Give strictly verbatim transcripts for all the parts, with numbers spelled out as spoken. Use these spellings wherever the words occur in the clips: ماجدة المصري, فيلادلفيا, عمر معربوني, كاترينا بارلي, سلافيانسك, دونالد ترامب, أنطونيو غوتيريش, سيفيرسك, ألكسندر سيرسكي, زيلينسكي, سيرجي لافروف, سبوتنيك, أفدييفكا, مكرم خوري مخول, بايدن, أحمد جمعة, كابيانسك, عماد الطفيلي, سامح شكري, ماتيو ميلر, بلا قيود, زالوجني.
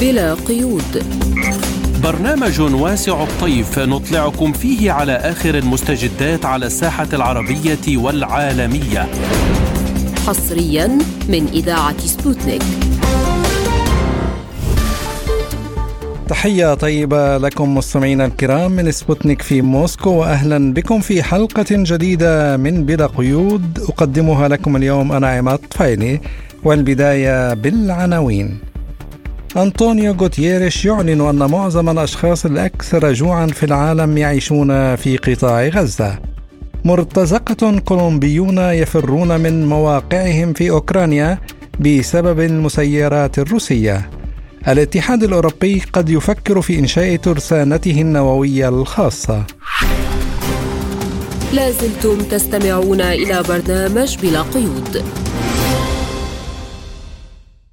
بلا قيود، برنامج واسع الطيف نطلعكم فيه على آخر المستجدات على الساحة العربية والعالمية، حصرياً من إذاعة سبوتنيك. تحية طيبة لكم مستمعينا الكرام من سبوتنيك في موسكو، وأهلا بكم في حلقة جديدة من بلا قيود أقدمها لكم اليوم أنا عماد الطفيلي، والبداية بالعناوين. أنطونيو غوتيريش يعلن أن معظم الأشخاص الأكثر جوعا في العالم يعيشون في قطاع غزة. مرتزقة كولومبيون يفرون من مواقعهم في أوكرانيا بسبب المسيرات الروسية. الاتحاد الأوروبي قد يفكر في إنشاء ترسانته النووية الخاصة. لازلتم تستمعون إلى برنامج بلا قيود،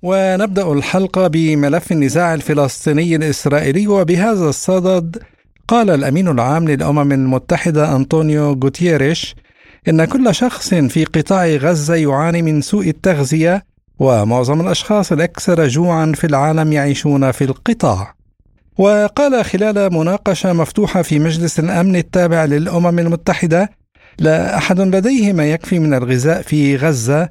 ونبدأ الحلقة بملف النزاع الفلسطيني الإسرائيلي. وبهذا الصدد قال الأمين العام للأمم المتحدة أنطونيو غوتيريش إن كل شخص في قطاع غزة يعاني من سوء التغذية، ومعظم الأشخاص الأكثر جوعا في العالم يعيشون في القطاع. وقال خلال مناقشة مفتوحة في مجلس الأمن التابع للأمم المتحدة: لا أحد لديه ما يكفي من الغذاء في غزة،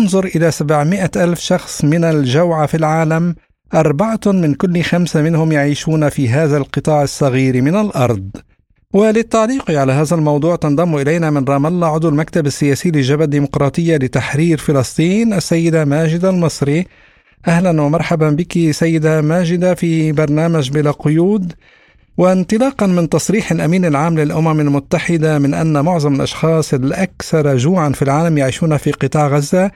انظر إلى سبعمائة ألف شخص من الجوع في العالم، أربعة من كل خمسة منهم يعيشون في هذا القطاع الصغير من الأرض. وللتعليق على هذا الموضوع تنضم إلينا من رام الله عضو المكتب السياسي لجبهة الديمقراطية لتحرير فلسطين السيدة ماجدة المصري. أهلا ومرحبا بك سيدة ماجدة في برنامج بلا قيود. وانطلاقا من تصريح الأمين العام للأمم المتحدة من أن معظم الأشخاص الأكثر جوعا في العالم يعيشون في قطاع غزة،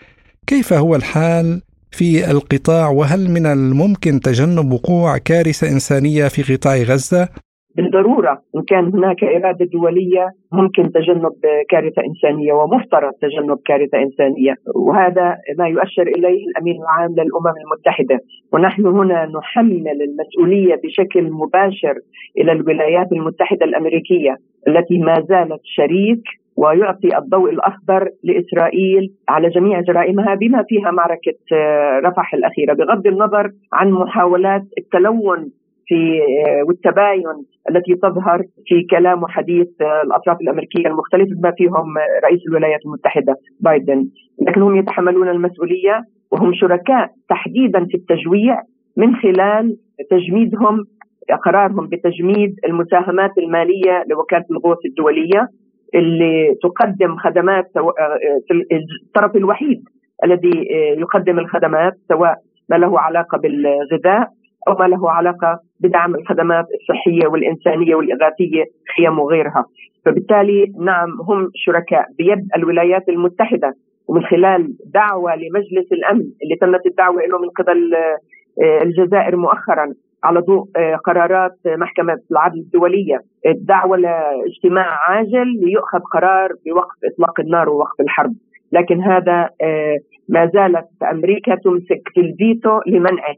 كيف هو الحال في القطاع، وهل من الممكن تجنب وقوع كارثة إنسانية في قطاع غزة؟ بالضرورة إن كان هناك إرادة دولية ممكن تجنب كارثة إنسانية، ومفترض تجنب كارثة إنسانية، وهذا ما يؤشر إليه الأمين العام للأمم المتحدة. ونحن هنا نحمل المسؤولية بشكل مباشر إلى الولايات المتحدة الأمريكية التي ما زالت شريك ويعطي الضوء الأخضر لإسرائيل على جميع جرائمها بما فيها معركة رفح الأخيرة، بغض النظر عن محاولات التلون في والتباين التي تظهر في كلام وحديث الأطراف الأمريكية المختلفة بما فيهم رئيس الولايات المتحدة بايدن، لكنهم يتحملون المسؤولية وهم شركاء تحديدا في التجويع من خلال تجميدهم قرارهم بتجميد المساهمات المالية لوكالة الغوث الدولية اللي تقدم خدمات، الطرف الوحيد الذي يقدم الخدمات سواء ما له علاقة بالغذاء أو ما له علاقة بدعم الخدمات الصحية والإنسانية والإغاثية خيام وغيرها. فبالتالي نعم هم شركاء بيد الولايات المتحدة، ومن خلال دعوة لمجلس الأمن اللي تمت الدعوة له من قبل الجزائر مؤخرا على ضوء قرارات محكمة العدل الدولية، الدعوة لاجتماع عاجل ليؤخذ قرار بوقف إطلاق النار ووقف الحرب، لكن هذا ما زالت أمريكا تمسك في الفيتو لمنعه.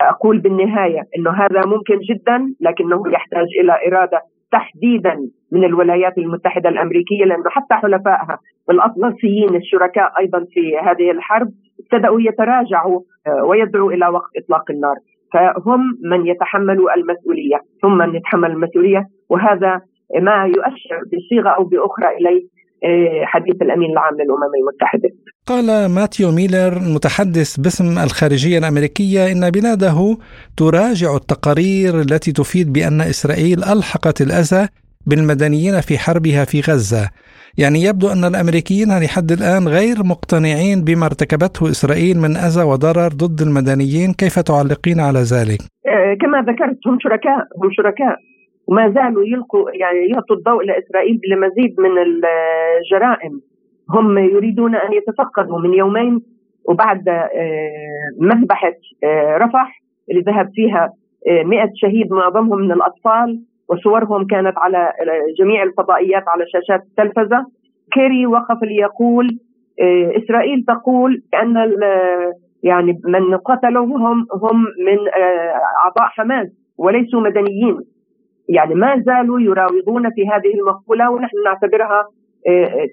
أقول بالنهاية أنه هذا ممكن جدا، لكنه يحتاج إلى إرادة تحديدا من الولايات المتحدة الأمريكية، لأنه حتى حلفائها والأطلسيين الشركاء أيضا في هذه الحرب ابتدأوا يتراجعوا ويدعوا إلى وقف إطلاق النار. فهم من يتحملوا المسؤولية، هم من يتحمل المسؤولية، وهذا ما يؤشر بصيغة أو بأخرى إليه حديث الأمين العام للأمم المتحدة. قال ماتيو ميلر متحدث باسم الخارجية الأمريكية إن بلاده تراجع التقارير التي تفيد بأن إسرائيل ألحقت الأذى بالمدنيين في حربها في غزة. يعني يبدو أن الأمريكيين لحد الآن غير مقتنعين بما ارتكبته إسرائيل من أذى وضرر ضد المدنيين، كيف تعلقين على ذلك؟ كما ذكرت هم شركاء، هم شركاء وما زالوا يلقوا يعني يعطوا الضوء لإسرائيل لمزيد من الجرائم. هم يريدون أن يتفقدوا من يومين وبعد مذبحة رفح اللي ذهب فيها مئة شهيد معظمهم من الأطفال، وصورهم كانت على جميع الفضائيات على شاشات التلفزة. كيري وقف ليقول إسرائيل تقول أن يعني من قتلوهم هم من أعضاء حماس وليسوا مدنيين. يعني ما زالوا يراوغون في هذه المقولة، ونحن نعتبرها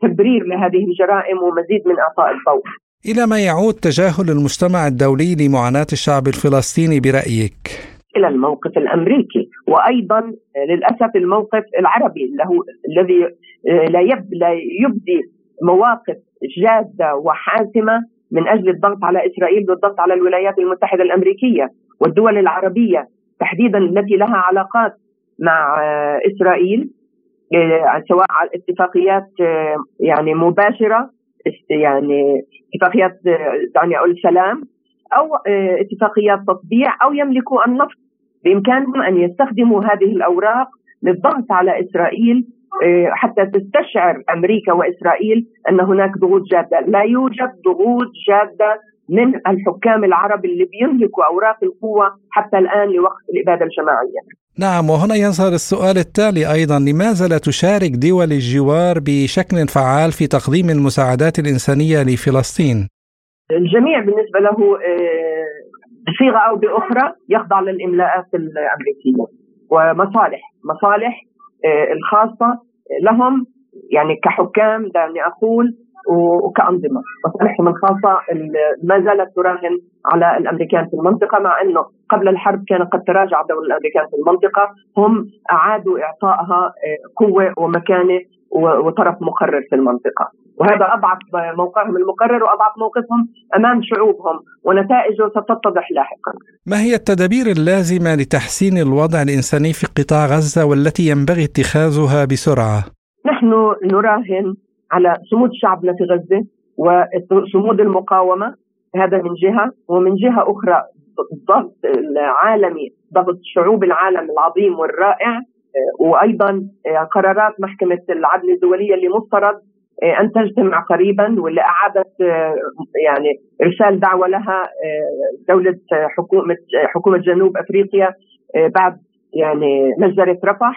تبرير لهذه الجرائم ومزيد من إعطاء الضوء. إلى ما يعود تجاهل المجتمع الدولي لمعاناة الشعب الفلسطيني برأيك؟ إلى الموقف الأمريكي وأيضا للأسف الموقف العربي الذي لا يبدي مواقف جادة وحاسمة من أجل الضغط على إسرائيل والضغط على الولايات المتحدة الأمريكية والدول العربية تحديدا التي لها علاقات مع إسرائيل، سواء على اتفاقيات يعني مباشرة، يعني اتفاقيات دعني أقول سلام أو اتفاقيات تطبيع، أو يملكوا النفط. بإمكانهم أن يستخدموا هذه الأوراق للضغط على إسرائيل حتى تستشعر أمريكا وإسرائيل أن هناك ضغوط جادة. لا يوجد ضغوط جادة من الحكام العرب اللي بيملكوا أوراق القوة حتى الآن لوقف الإبادة الجماعية. نعم، وهنا يظهر السؤال التالي أيضا، لماذا لا تشارك دول الجوار بشكل فعال في تقديم المساعدات الإنسانية لفلسطين؟ الجميع بالنسبة له بصيغة أو بأخرى يخضع للإملاءات الأمريكية ومصالح مصالح الخاصة لهم، يعني كحكام دعني أقول وكأنظمة مصالحهم الخاصة ما زالت تراهن على الأمريكان في المنطقة، مع أنه قبل الحرب كان قد تراجع دور الأمريكان في المنطقة. هم أعادوا إعطائها قوة ومكانة وطرف مقرر في المنطقة، وهذا أضعف موقعهم المقرر وأضعف موقفهم أمام شعوبهم، ونتائجه ستتضح لاحقا. ما هي التدابير اللازمة لتحسين الوضع الإنساني في قطاع غزة والتي ينبغي اتخاذها بسرعة؟ نحن نراهن على صمود شعبنا في غزة وصمود المقاومة، هذا من جهة، ومن جهة أخرى الضغط العالمي، ضغط شعوب العالم العظيم والرائع، وأيضا قرارات محكمة العدل الدولية اللي مفترض أن تجتمع قريبا، واللي أعادت يعني إرسال دعوة لها دولة حكومة حكومة جنوب أفريقيا بعد يعني مجزرة رفح.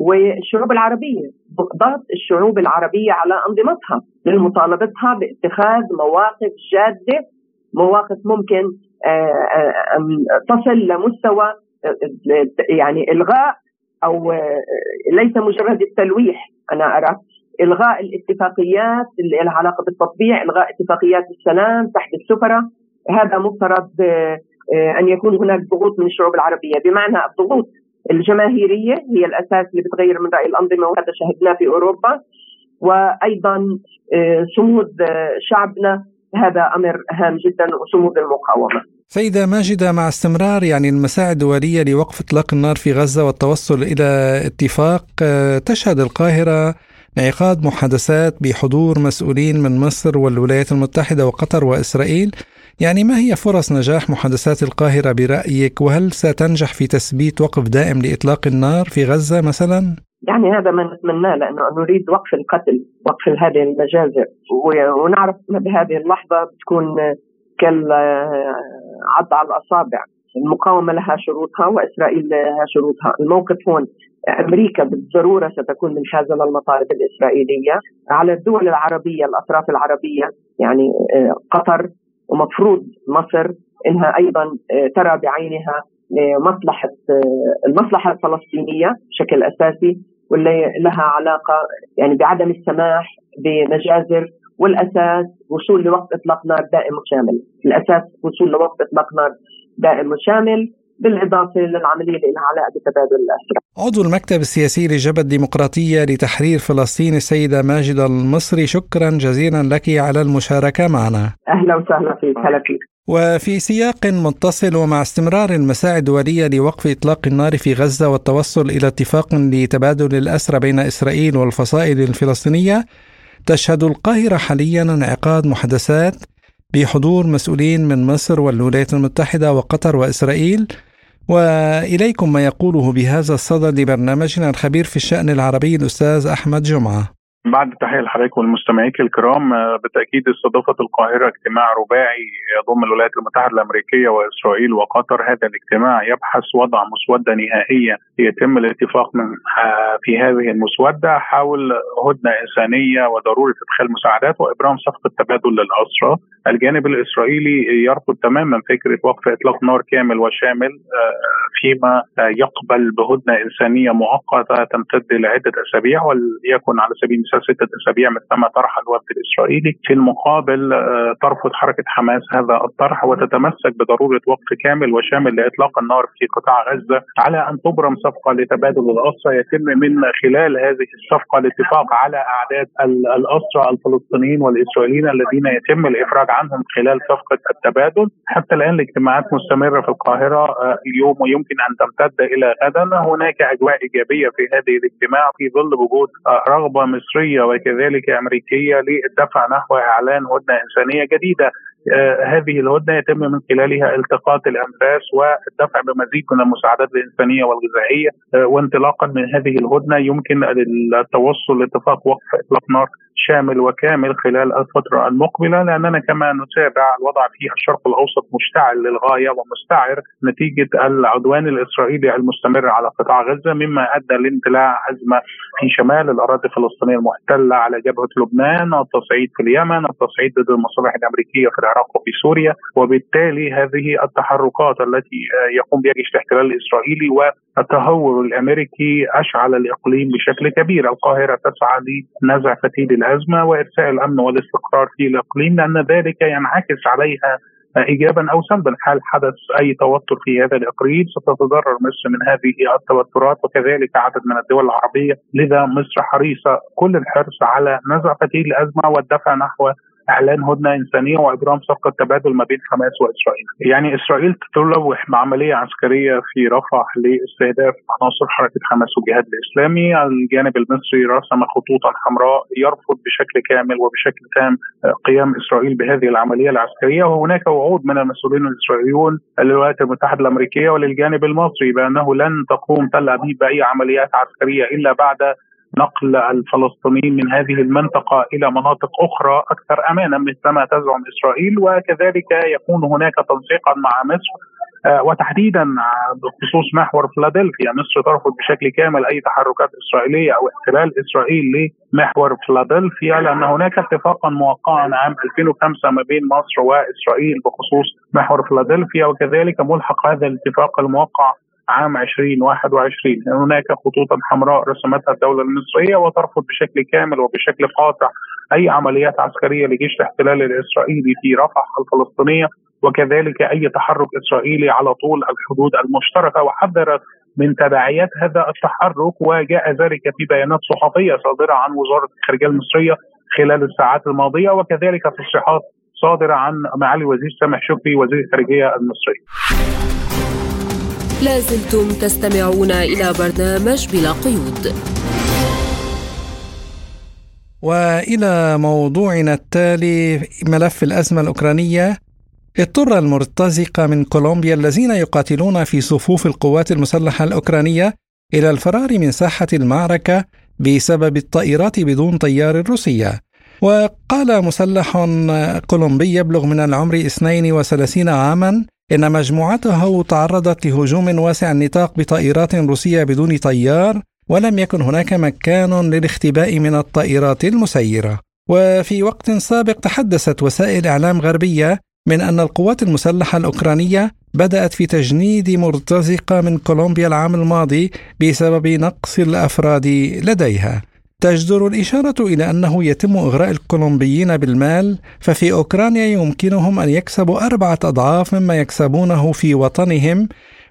والشعوب العربية، ضغط الشعوب العربية على أنظمتها لمطالبتها باتخاذ مواقف جادة، مواقف ممكن أن تصل لمستوى يعني إلغاء، أو ليس مجرد التلويح، أنا أرى إلغاء الاتفاقيات اللي لها علاقة بالتطبيع، إلغاء اتفاقيات السلام تحت السفرة. هذا مفترض أن يكون هناك ضغوط من الشعوب العربية، بمعنى الضغوط الجماهيرية هي الأساس اللي بتغير من رأي الأنظمة، وهذا شهدناه في أوروبا. وأيضا صمود شعبنا هذا أمر هام جدا، وصمود المقاومة. سيدة ماجدة، مع استمرار يعني المساعي الدولية لوقف إطلاق النار في غزة والتوصل إلى اتفاق، تشهد القاهرة انعقاد محادثات بحضور مسؤولين من مصر والولايات المتحدة وقطر وإسرائيل. يعني ما هي فرص نجاح محادثات القاهرة برأيك، وهل ستنجح في تثبيت وقف دائم لإطلاق النار في غزة مثلا؟ يعني هذا ما نتمناه، لأنه نريد وقف القتل، وقف هذه المجازر، ونعرف أن بهذه اللحظة بتكون كالعض على الأصابع. المقاومة لها شروطها وإسرائيل لها شروطها. الموقف هون أمريكا بالضرورة ستكون منحازة للمطالب الإسرائيلية. على الدول العربية، الأطراف العربية يعني قطر ومفروض مصر إنها أيضا ترى بعينها مصلحة المصلحة الفلسطينية بشكل أساسي، واللي لها علاقة يعني بعدم السماح بمجازر، والأساس وصول لوقت إطلاق نار دائم وشامل. الأساس وصول لوقت إطلاق نار دائم وشامل، بالإضافة للعملية الإنعاء بتبادل الأسرى. عضو المكتب السياسي لجبهة الديمقراطية لتحرير فلسطين السيدة ماجدة المصري، شكرا جزيلا لك على المشاركة معنا. أهلا وسهلا فيك. هلا فيك. وفي سياق متصل ومع استمرار المساعي الدولية لوقف إطلاق النار في غزة والتوصل إلى اتفاق لتبادل الأسرى بين إسرائيل والفصائل الفلسطينية، تشهد القاهرة حاليا انعقاد محادثات بحضور مسؤولين من مصر والولايات المتحدة وقطر وإسرائيل. وإليكم ما يقوله بهذا الصدد لبرنامجنا الخبير في الشأن العربي الأستاذ أحمد جمعة. بعد التحية لحضرتك والمستمعين الكرام، بالتأكيد استضافت القاهرة اجتماع رباعي يضم الولايات المتحدة الأمريكية وإسرائيل وقطر. هذا الاجتماع يبحث وضع مسودة نهائية يتم الاتفاق من في هذه المسودة حول هدنة إنسانية وضرورة إدخال مساعدات وإبرام صفقة تبادل للأسرى. الجانب الإسرائيلي يرفض تماما فكرة وقف إطلاق نار كامل وشامل، فيما يقبل بهدنة إنسانية مؤقتة تمتد لعدة أسابيع، وليكن على سبيل خمسة ستة أسابيع من تم طرح الوفد الإسرائيلي. في المقابل ترفض حركة حماس هذا الطرح وتتمسك بضرورة وقف كامل وشامل لإطلاق النار في قطاع غزة على أن تبرم صفقة لتبادل الأسرى يتم من خلال هذه الصفقة الاتفاق على أعداد الأسرى الفلسطينيين والإسرائيليين الذين يتم الإفراج عنهم خلال صفقة التبادل. حتى الآن الاجتماعات مستمرة في القاهرة اليوم ويمكن أن تمتد إلى غدا. هناك أجواء إيجابية في هذه الاجتماع في ظل وجود رغبة مصرية وكذلك أمريكية للدفع نحو إعلان هدنة إنسانية جديدة. هذه الهدنة يتم من خلالها التقاط الأنفاس والدفع بمزيد من المساعدات الإنسانية والغذائية، وانطلاقا من هذه الهدنة يمكن التوصل لاتفاق وقف إطلاق نار شامل وكامل خلال الفترة المقبلة، لأننا كما نتابع الوضع في الشرق الأوسط مشتعل للغاية ومستعر نتيجة العدوان الإسرائيلي المستمر على قطاع غزة، مما أدى لانتلاع أزمة في شمال الأراضي الفلسطينية المحتلة على جبهة لبنان، التصعيد في اليمن، التصعيد ضد المصالح الأمريكية في العراق وفي سوريا. وبالتالي هذه التحركات التي يقوم بها جيش الاحتلال الإسرائيلي والتهور الأمريكي أشعل الإقليم بشكل كبير. القاهرة تسعى لنزع فتيل الأزمة وإرساء الأمن والاستقرار في الإقليم، لأن ذلك ينعكس عليها إيجابا أو سلبا. حال حدث أي توتر في هذا الإقليم ستتضرر مصر من هذه التوترات وكذلك عدد من الدول العربية، لذا مصر حريصة كل الحرص على نزع فتيل الأزمة والدفع نحو إعلان هدنة إنسانية وإبرام صفقة تبادل ما بين حماس وإسرائيل. يعني إسرائيل تلوح بعملية عسكرية في رفح لاستهداف عناصر حركة حماس والجهاد الإسلامي. الجانب المصري رسم خطوطا حمراء يرفض بشكل كامل وبشكل تام قيام إسرائيل بهذه العملية العسكرية، وهناك وعود من المسؤولين الإسرائيليون للولايات المتحدة الأمريكية وللجانب المصري بأنه لن تقوم تل أبيب بأي عمليات عسكرية إلا بعد نقل الفلسطينيين من هذه المنطقة إلى مناطق أخرى أكثر أمانا مثلما تزعم إسرائيل، وكذلك يكون هناك تنسيقا مع مصر وتحديدا بخصوص محور فيلادلفيا. مصر ترفض بشكل كامل أي تحركات إسرائيلية أو احتلال إسرائيل لمحور فيلادلفيا، لأن هناك اتفاقا موقعا عام ألفين وخمسة ما بين مصر وإسرائيل بخصوص محور فيلادلفيا، وكذلك ملحق هذا الاتفاق الموقع عام ألفين وواحد وعشرين. هناك خطوطا حمراء رسمتها الدولة المصرية وترفض بشكل كامل وبشكل قاطع أي عمليات عسكرية لجيش الاحتلال الإسرائيلي في رفح الفلسطينية وكذلك أي تحرك إسرائيلي على طول الحدود المشتركة، وحذرت من تبعيات هذا التحرك، وجاء ذلك في بيانات صحفية صادرة عن وزارة الخارجية المصرية خلال الساعات الماضية، وكذلك تصريحات صادرة عن معالي وزير سامح شكري وزير الخارجية المصري. لازلتم تستمعون إلى برنامج بلا قيود. وإلى موضوعنا التالي، ملف الأزمة الأوكرانية. اضطر المرتزقة من كولومبيا الذين يقاتلون في صفوف القوات المسلحة الأوكرانية إلى الفرار من ساحة المعركة بسبب الطائرات بدون طيار الروسية. وقال مسلح كولومبي يبلغ من العمر اثنين وثلاثين عاماً إن مجموعته تعرضت لهجوم واسع النطاق بطائرات روسية بدون طيار، ولم يكن هناك مكان للاختباء من الطائرات المسيرة. وفي وقت سابق تحدثت وسائل إعلام غربية من أن القوات المسلحة الأوكرانية بدأت في تجنيد مرتزقة من كولومبيا العام الماضي بسبب نقص الأفراد لديها. تجدر الإشارة إلى أنه يتم إغراء الكولومبيين بالمال، ففي أوكرانيا يمكنهم أن يكسبوا أربعة أضعاف مما يكسبونه في وطنهم.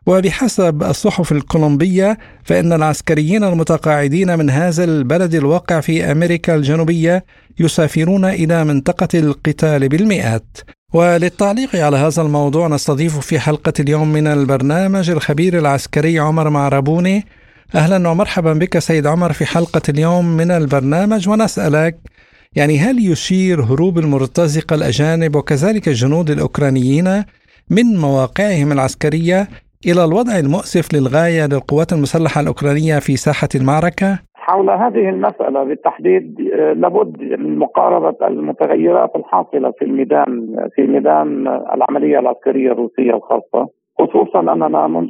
وبحسب الصحف الكولومبية فإن العسكريين المتقاعدين من هذا البلد الواقع في أمريكا الجنوبية يسافرون إلى منطقة القتال بالمئات. وللتعليق على هذا الموضوع نستضيف في حلقة اليوم من البرنامج الخبير العسكري عمر معربوني. أهلا ومرحبا بك سيد عمر في حلقة اليوم من البرنامج، ونسألك يعني هل يشير هروب المرتزقة الأجانب وكذلك الجنود الأوكرانيين من مواقعهم العسكرية إلى الوضع المؤسف للغاية للقوات المسلحة الأوكرانية في ساحة المعركة؟ حول هذه المسألة بالتحديد لابد من مقاربة المتغيرات الحاصلة في الميدان في ميدان العملية العسكرية الروسية الخاصة، خصوصا أننا منذ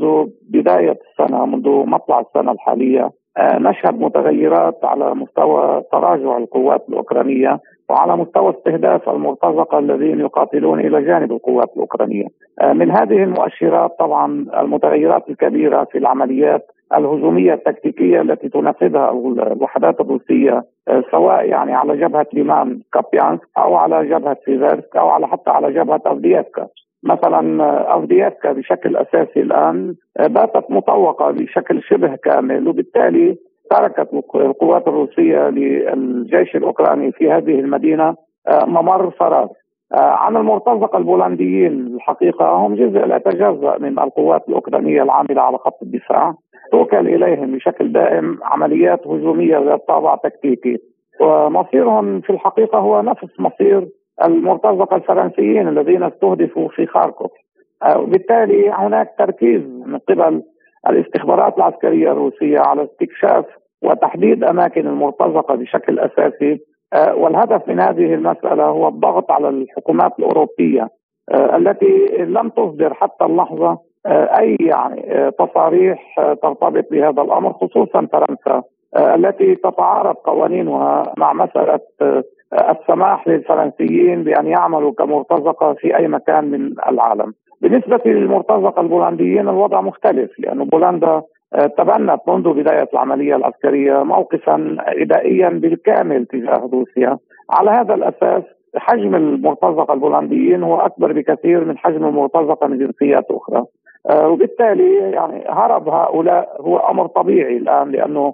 بداية السنة منذ مطلع السنة الحالية نشهد متغيرات على مستوى تراجع القوات الأوكرانية وعلى مستوى استهداف المرتزقة الذين يقاتلون إلى جانب القوات الأوكرانية. من هذه المؤشرات طبعا المتغيرات الكبيرة في العمليات الهجومية التكتيكية التي تنفذها الوحدات الروسية سواء يعني على جبهة ليمان كابيانسك أو على جبهة سيفيرسك أو على حتى على جبهة أفدييفكا. مثلا أفدييفكا بشكل أساسي الآن باتت مطوقة بشكل شبه كامل، وبالتالي تركت القوات الروسية للجيش الأوكراني في هذه المدينة ممر فراغ. عن المرتزقة البولنديين الحقيقة هم جزء لا يتجزأ من القوات الأوكرانية العاملة على خط الدفاع، توكل إليهم بشكل دائم عمليات هجومية ذات طابع تكتيكي، ومصيرهم في الحقيقة هو نفس مصير المرتزقة الفرنسيين الذين استهدفوا في خاركوف. وبالتالي هناك تركيز من قبل الاستخبارات العسكرية الروسية على استكشاف وتحديد أماكن المرتزقة بشكل أساسي، والهدف من هذه المسألة هو الضغط على الحكومات الأوروبية التي لم تصدر حتى اللحظة أي يعني تصاريح ترتبط بهذا الأمر، خصوصا فرنسا التي تتعارض قوانينها مع مسألة السماح للفرنسيين بأن يعملوا كمرتزقة في أي مكان من العالم. بالنسبة للمرتزقة البولنديين الوضع مختلف، لأن بولندا تبنت منذ بداية العملية العسكرية موقفا عدائيا بالكامل تجاه روسيا. على هذا الأساس حجم المرتزقة البولنديين هو أكبر بكثير من حجم المرتزقة من جنسيات أخرى، وبالتالي يعني هرب هؤلاء هو أمر طبيعي الآن، لأنه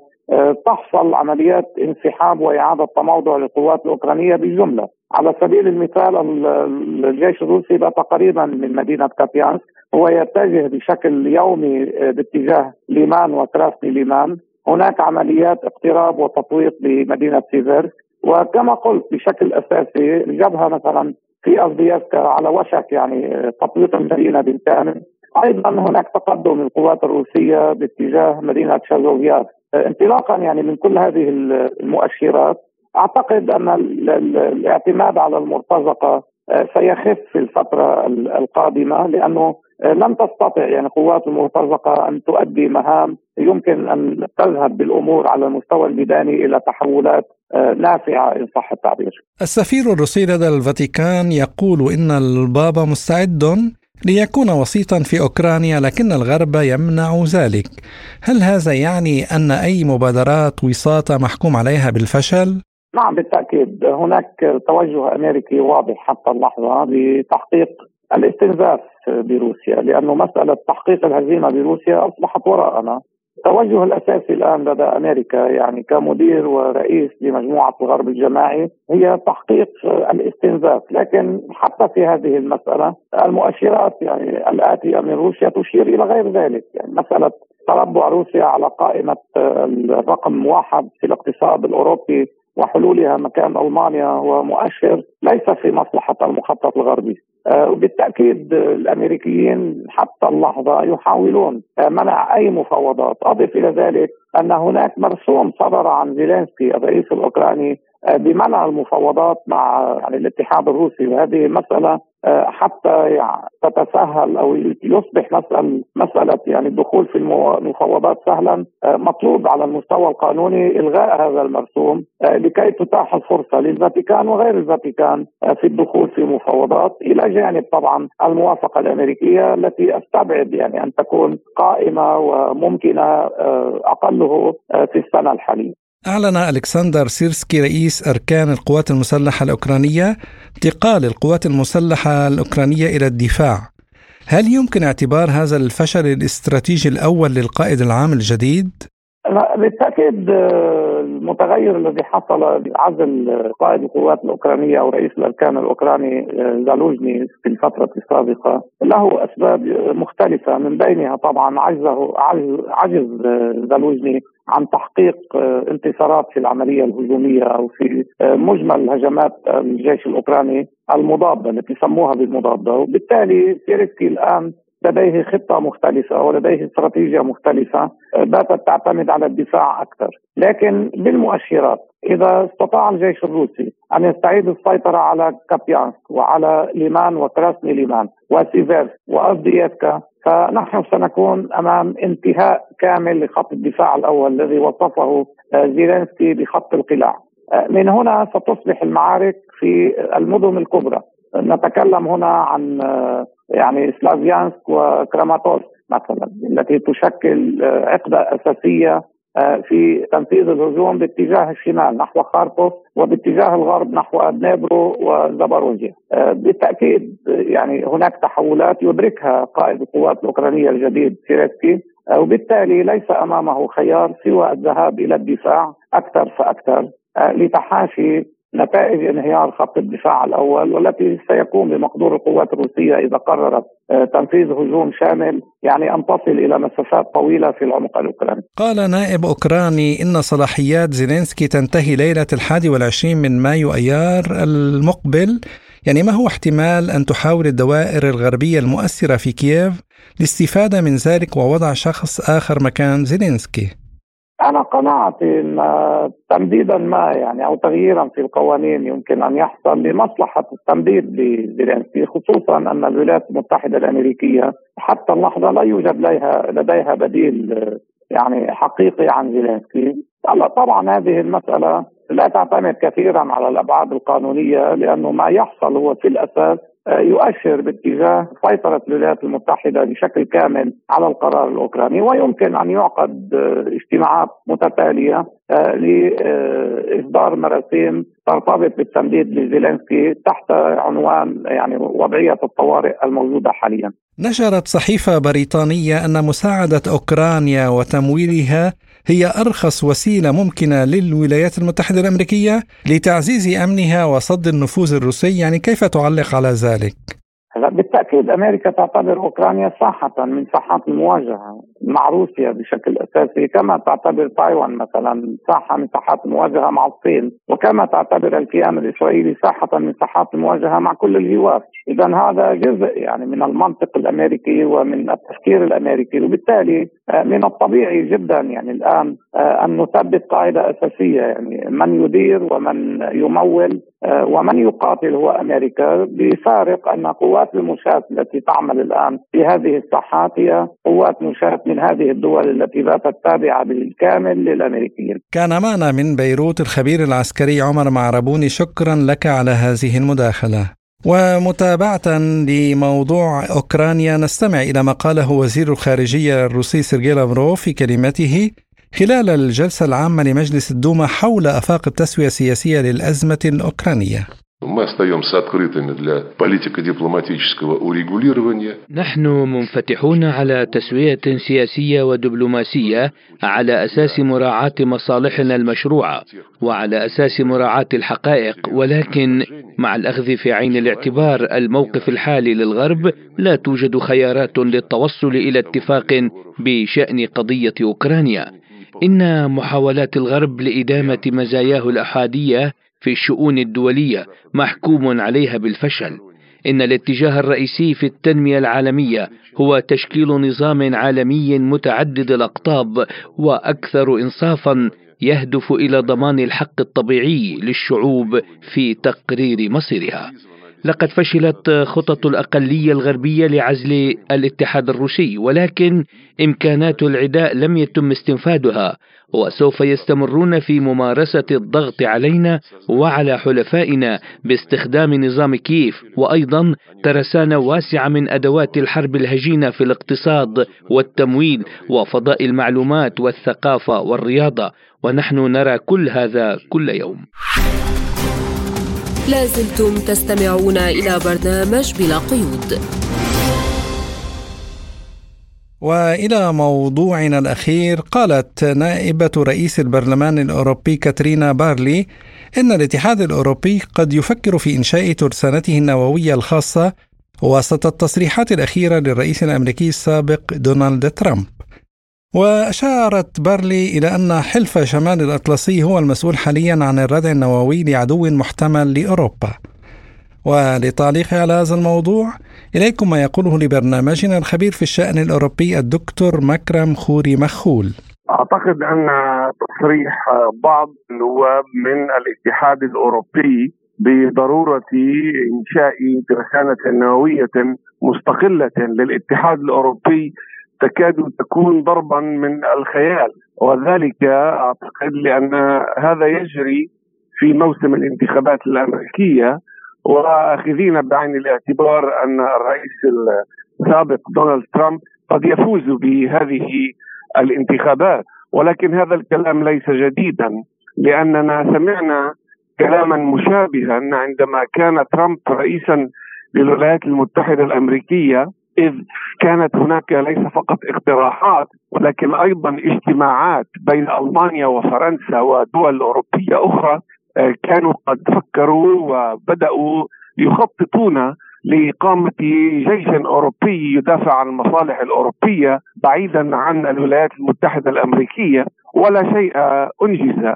تحصل عمليات انسحاب وإعادة تموضع للقوات الأوكرانية بالجملة. على سبيل المثال الجيش الروسي بات قريبا من مدينة كابيانسك، هو يتجه بشكل يومي باتجاه ليمان وكراسني ليمان، هناك عمليات اقتراب وتطويق بمدينة سيفيرسك، وكما قلت بشكل أساسي الجبهة مثلا في أفدييفكا على وشك يعني تطويق المدينة بالكامل. أيضا هناك تقدم القوات الروسية باتجاه مدينة شازوفيار. انطلاقا يعني من كل هذه المؤشرات أعتقد أن الاعتماد على المرتزقة سيخف في الفترة القادمة، لأنه لم تستطع يعني قوات المرتزقة أن تؤدي مهام يمكن أن تذهب بالأمور على المستوى الميداني إلى تحولات نافعة إن صح التعبير. السفير الروسي لدى الفاتيكان يقول إن البابا مستعد ليكون وسيطا في أوكرانيا لكن الغرب يمنع ذلك. هل هذا يعني أن أي مبادرات وساطة محكوم عليها بالفشل؟ نعم بالتأكيد، هناك توجه أمريكي واضح حتى اللحظة لتحقيق الاستنزاف بروسيا، لأنه مسألة تحقيق الهزيمة بروسيا أصبحت وراءنا. التوجه الأساسي الآن لدى أمريكا يعني كمدير ورئيس لمجموعة الغرب الجماعي هي تحقيق الاستنزاف، لكن حتى في هذه المسألة المؤشرات يعني الآتية من روسيا تشير إلى غير ذلك. يعني مسألة تربع روسيا على قائمة الرقم واحد في الاقتصاد الأوروبي وحلولها مكان ألمانيا هو مؤشر ليس في مصلحة المخطط الغربي. وبالتأكيد الأمريكيين حتى اللحظة يحاولون منع أي مفاوضات. أضف إلى ذلك أن هناك مرسوم صدر عن زيلينسكي الرئيس الأوكراني بمنع المفاوضات مع يعني الاتحاد الروسي، وهذه مسألة حتى يعني تتسهل أو يصبح مسألة, مسألة يعني الدخول في المفاوضات سهلا، مطلوب على المستوى القانوني إلغاء هذا المرسوم لكي تتاح الفرصة للفاتيكان وغير الفاتيكان في الدخول في مفاوضات، إلى جانب طبعا الموافقة الأمريكية التي استبعد يعني أن تكون قائمة وممكنة أقله في السنة الحالية. أعلن ألكسندر سيرسكي رئيس أركان القوات المسلحة الأوكرانية انتقال القوات المسلحة الأوكرانية إلى الدفاع. هل يمكن اعتبار هذا الفشل الاستراتيجي الأول للقائد العام الجديد؟ بالتأكيد المتغير الذي حصل بعزل قائد القوات الأوكرانية ورئيس الأركان الأوكراني زالوجني في الفترة السابقة له أسباب مختلفة، من بينها طبعا عجزه عجز زالوجني عن تحقيق انتصارات في العملية الهجومية أو في مجمل هجمات الجيش الأوكراني المضادة التي سموها بالمضادة. وبالتالي سيرسكي الآن لديه خطة مختلفة ولديه استراتيجية مختلفة باتت تعتمد على الدفاع أكثر، لكن بالمؤشرات إذا استطاع الجيش الروسي أن يستعيد السيطرة على كابيانسك وعلى ليمان وكراسني ليمان وسيفيرسك وأفدييفكا فنحن سنكون أمام انتهاء كامل لخط الدفاع الأول الذي وصفه زيلينسكي بخط القلاع. من هنا ستصبح المعارك في المدن الكبرى نتكلم هنا عن يعني سلافيانسك وكراماتورسك مثلا التي تشكل عقدة أساسية في تنفيذ الهجوم باتجاه الشمال نحو خاركوف وباتجاه الغرب نحو دنيبرو وزاباروجيا. بالتأكيد يعني هناك تحولات يدركها قائد القوات الأوكرانية الجديد سيرسكي، وبالتالي ليس أمامه خيار سوى الذهاب إلى الدفاع أكثر فأكثر لتحاشي نتائج انهيار خط الدفاع الأول، والتي سيكون بمقدور القوات الروسية إذا قررت تنفيذ هجوم شامل يعني أن تصل إلى مسافات طويلة في العمق الأوكراني. قال نائب أوكراني إن صلاحيات زيلينسكي تنتهي ليلة الحادي والعشرين من مايو أيار المقبل. يعني ما هو احتمال أن تحاول الدوائر الغربية المؤثرة في كييف الاستفادة من ذلك ووضع شخص آخر مكان زيلينسكي؟ أنا قناعتي أن تمديدا ما يعني أو تغييرا في القوانين يمكن أن يحصل لمصلحة التمديد لزيلينسكي، خصوصا أن الولايات المتحدة الأمريكية حتى اللحظة لا يوجد لديها, لديها بديل يعني حقيقي عن زيلينسكي. طبعا هذه المسألة لا تعتمد كثيرا على الأبعاد القانونية، لأنه ما يحصل هو في الأساس يؤشر باتجاه سيطرة الولايات المتحدة بشكل كامل على القرار الأوكراني، ويمكن أن يعقد اجتماعات متتالية لإصدار مراسيم ترتبط بالتمديد لزيلينسكي تحت عنوان يعني وضعية الطوارئ الموجودة حاليا. نشرت صحيفة بريطانية أن مساعدة أوكرانيا وتمويلها هي أرخص وسيلة ممكنة للولايات المتحدة الأمريكية لتعزيز أمنها وصد النفوذ الروسي، يعني كيف تعلق على ذلك؟ بالتأكيد أمريكا تعتبر أوكرانيا ساحة من ساحات المواجهة مع روسيا بشكل أساسي، كما تعتبر تايوان مثلا ساحة من ساحات المواجهة مع الصين، وكما تعتبر الكيان الإسرائيلي ساحة من ساحات المواجهة مع كل الجوار. إذا هذا جزء يعني من المنطق الأمريكي ومن التفكير الأمريكي، وبالتالي من الطبيعي جدا يعني الآن أن نثبت قاعدة أساسية، يعني من يدير ومن يمول ومن يقاتل هو أمريكا، بفارق أن قوات المشاة التي تعمل الآن في هذه الساحات هي قوات مشاة من هذه الدول التي باتت تابعة بالكامل للأمريكيين. كان معنا من بيروت الخبير العسكري عمر معربوني، شكرا لك على هذه المداخلة. ومتابعة لموضوع أوكرانيا نستمع إلى ما قاله وزير الخارجية الروسي سيرجي لافروف في كلمته خلال الجلسة العامة لمجلس الدوما حول آفاق التسوية السياسية للأزمة الأوكرانية. نحن منفتحون على تسوية سياسية ودبلوماسية على أساس مراعاة مصالحنا المشروعة وعلى أساس مراعاة الحقائق، ولكن مع الأخذ في عين الاعتبار الموقف الحالي للغرب لا توجد خيارات للتوصل إلى اتفاق بشأن قضية أوكرانيا. إن محاولات الغرب لإدامة مزاياه الأحادية في الشؤون الدولية محكوم عليها بالفشل. إن الاتجاه الرئيسي في التنمية العالمية هو تشكيل نظام عالمي متعدد الأقطاب وأكثر إنصافا، يهدف إلى ضمان الحق الطبيعي للشعوب في تقرير مصيرها. لقد فشلت خطط الأقلية الغربية لعزل الاتحاد الروسي، ولكن إمكانات العداء لم يتم استنفادها، وسوف يستمرون في ممارسة الضغط علينا وعلى حلفائنا باستخدام نظام كييف، وأيضا ترسانة واسعة من أدوات الحرب الهجينة في الاقتصاد والتمويل وفضاء المعلومات والثقافة والرياضة، ونحن نرى كل هذا كل يوم. لازلتم تستمعون إلى برنامج بلا قيود. وإلى موضوعنا الأخير، قالت نائبة رئيس البرلمان الأوروبي كاترينا بارلي إن الاتحاد الأوروبي قد يفكر في إنشاء ترسانته النووية الخاصة وسط التصريحات الأخيرة للرئيس الأمريكي السابق دونالد ترامب. وأشارت بارلي إلى أن حلف شمال الأطلسي هو المسؤول حاليا عن الردع النووي لعدو محتمل لأوروبا. ولتعليق على هذا الموضوع إليكم ما يقوله لبرنامجنا الخبير في الشأن الأوروبي الدكتور مكرم خوري مخول. أعتقد أن تصريح بعض النواب من الاتحاد الأوروبي بضرورة إنشاء ترسانة نووية مستقلة للاتحاد الأوروبي تكاد تكون ضربا من الخيال، وذلك أعتقد لأن هذا يجري في موسم الانتخابات الأمريكية، واخذين بعين الاعتبار أن الرئيس السابق دونالد ترامب قد يفوز بهذه الانتخابات. ولكن هذا الكلام ليس جديدا، لأننا سمعنا كلاما مشابها عندما كان ترامب رئيسا للولايات المتحدة الأمريكية، إذ كانت هناك ليس فقط اقتراحات ولكن أيضا اجتماعات بين ألمانيا وفرنسا ودول أوروبية أخرى كانوا قد فكروا وبدأوا يخططون لإقامة جيش أوروبي يدافع عن المصالح الأوروبية بعيدا عن الولايات المتحدة الأمريكية، ولا شيء أنجز،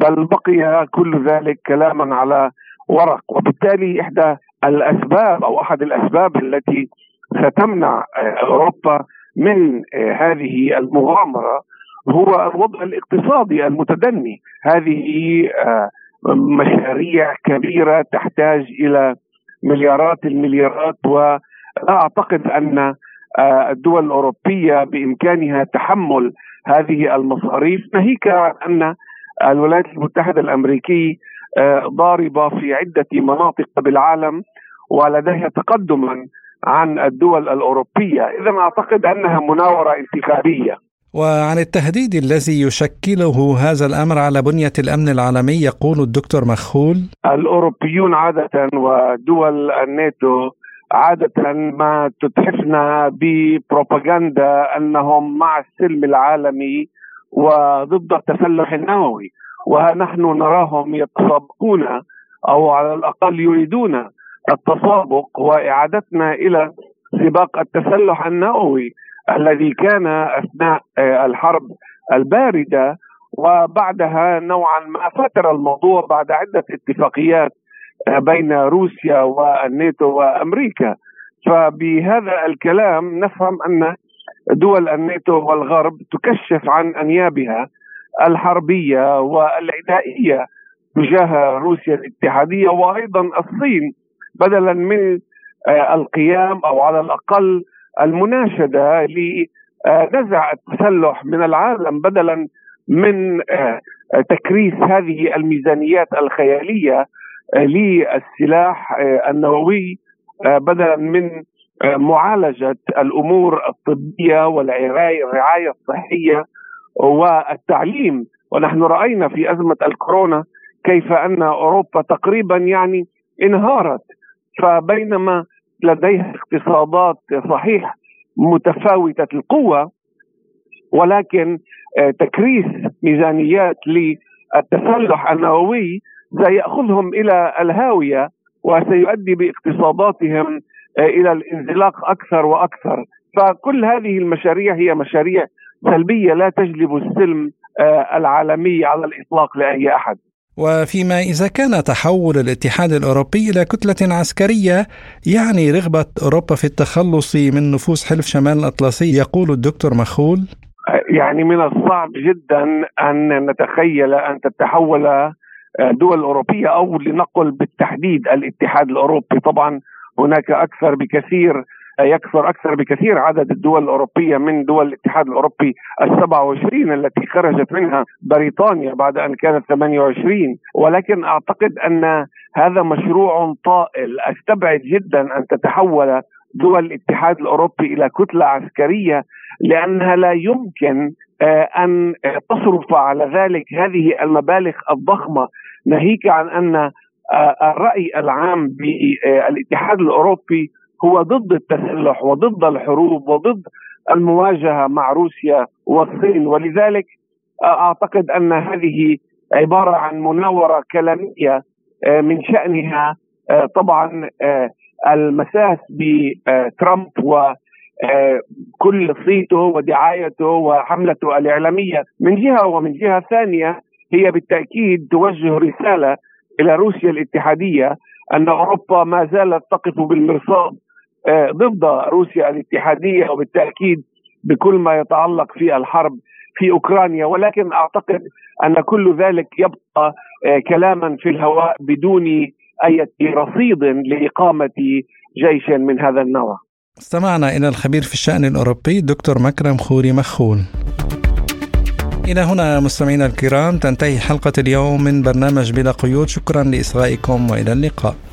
بل بقي كل ذلك كلاما على ورق. وبالتالي إحدى الأسباب أو أحد الأسباب التي ستمنع أوروبا من هذه المغامرة هو الوضع الاقتصادي المتدني. هذه مشاريع كبيرة تحتاج إلى مليارات المليارات، ولا أعتقد أن الدول الأوروبية بإمكانها تحمل هذه المصاريف، ناهيك عن أن الولايات المتحدة الأمريكية ضاربة في عدة مناطق بالعالم ولديها تقدما عن الدول الأوروبية. إذن أعتقد أنها مناورة انتخابية. وعن التهديد الذي يشكله هذا الأمر على بنية الأمن العالمي يقول الدكتور مخول: الأوروبيون عادة ودول الناتو عادة ما تتحفنا ببروباغندا أنهم مع السلم العالمي وضد التسلح النووي، ونحن نراهم يتسابقون أو على الأقل يريدون التسابق وإعادتنا إلى سباق التسلح النووي الذي كان أثناء الحرب الباردة، وبعدها نوعا ما فتر الموضوع بعد عدة اتفاقيات بين روسيا والناتو وأمريكا. فبهذا الكلام نفهم أن دول الناتو والغرب تكشف عن أنيابها الحربية والعدائية تجاه روسيا الاتحادية وأيضا الصين، بدلا من القيام أو على الأقل المناشدة لنزع التسلح من العالم، بدلا من تكريس هذه الميزانيات الخيالية للسلاح النووي، بدلا من معالجة الأمور الطبية والرعاية الصحية والتعليم. ونحن رأينا في أزمة الكورونا كيف أن أوروبا تقريبا يعني انهارت، فبينما لديها اقتصادات صحيح متفاوتة القوة، ولكن تكريس ميزانيات للتسلح النووي سيأخذهم إلى الهاوية وسيؤدي باقتصاداتهم إلى الانزلاق أكثر وأكثر. فكل هذه المشاريع هي مشاريع سلبية لا تجلب السلم العالمي على الإطلاق لأي أحد. وفيما إذا كان تحول الاتحاد الأوروبي إلى كتلة عسكرية يعني رغبة أوروبا في التخلص من نفوذ حلف شمال الأطلسي، يقول الدكتور مخول: يعني من الصعب جدا أن نتخيل أن تتحول دول أوروبية أو لنقل بالتحديد الاتحاد الأوروبي. طبعا هناك أكثر بكثير يكثر أكثر بكثير عدد الدول الأوروبية من دول الاتحاد الأوروبي السبعة وعشرين التي خرجت منها بريطانيا بعد أن كانت ثمانية وعشرين، ولكن أعتقد أن هذا مشروع طائل. أستبعد جدا أن تتحول دول الاتحاد الأوروبي إلى كتلة عسكرية، لأنها لا يمكن أن تصرف على ذلك هذه المبالغ الضخمة، ناهيك عن أن الرأي العام بالاتحاد الأوروبي هو ضد التسلح وضد الحروب وضد المواجهة مع روسيا والصين. ولذلك أعتقد أن هذه عبارة عن مناورة كلامية من شأنها طبعا المساس بترامب وكل صيته ودعايته وحملته الإعلامية من جهة، ومن جهة ثانية هي بالتأكيد توجه رسالة إلى روسيا الاتحادية أن أوروبا ما زالت تقف بالمرصاد ضد روسيا الاتحادية، وبالتأكيد بكل ما يتعلق في الحرب في أوكرانيا. ولكن أعتقد أن كل ذلك يبقى كلاما في الهواء بدون أي رصيد لإقامة جيش من هذا النوع. استمعنا إلى الخبير في الشأن الأوروبي دكتور مكرم خوري مخول. إلى هنا مستمعينا الكرام تنتهي حلقة اليوم من برنامج بلا قيود، شكرا لإصغائكم وإلى اللقاء.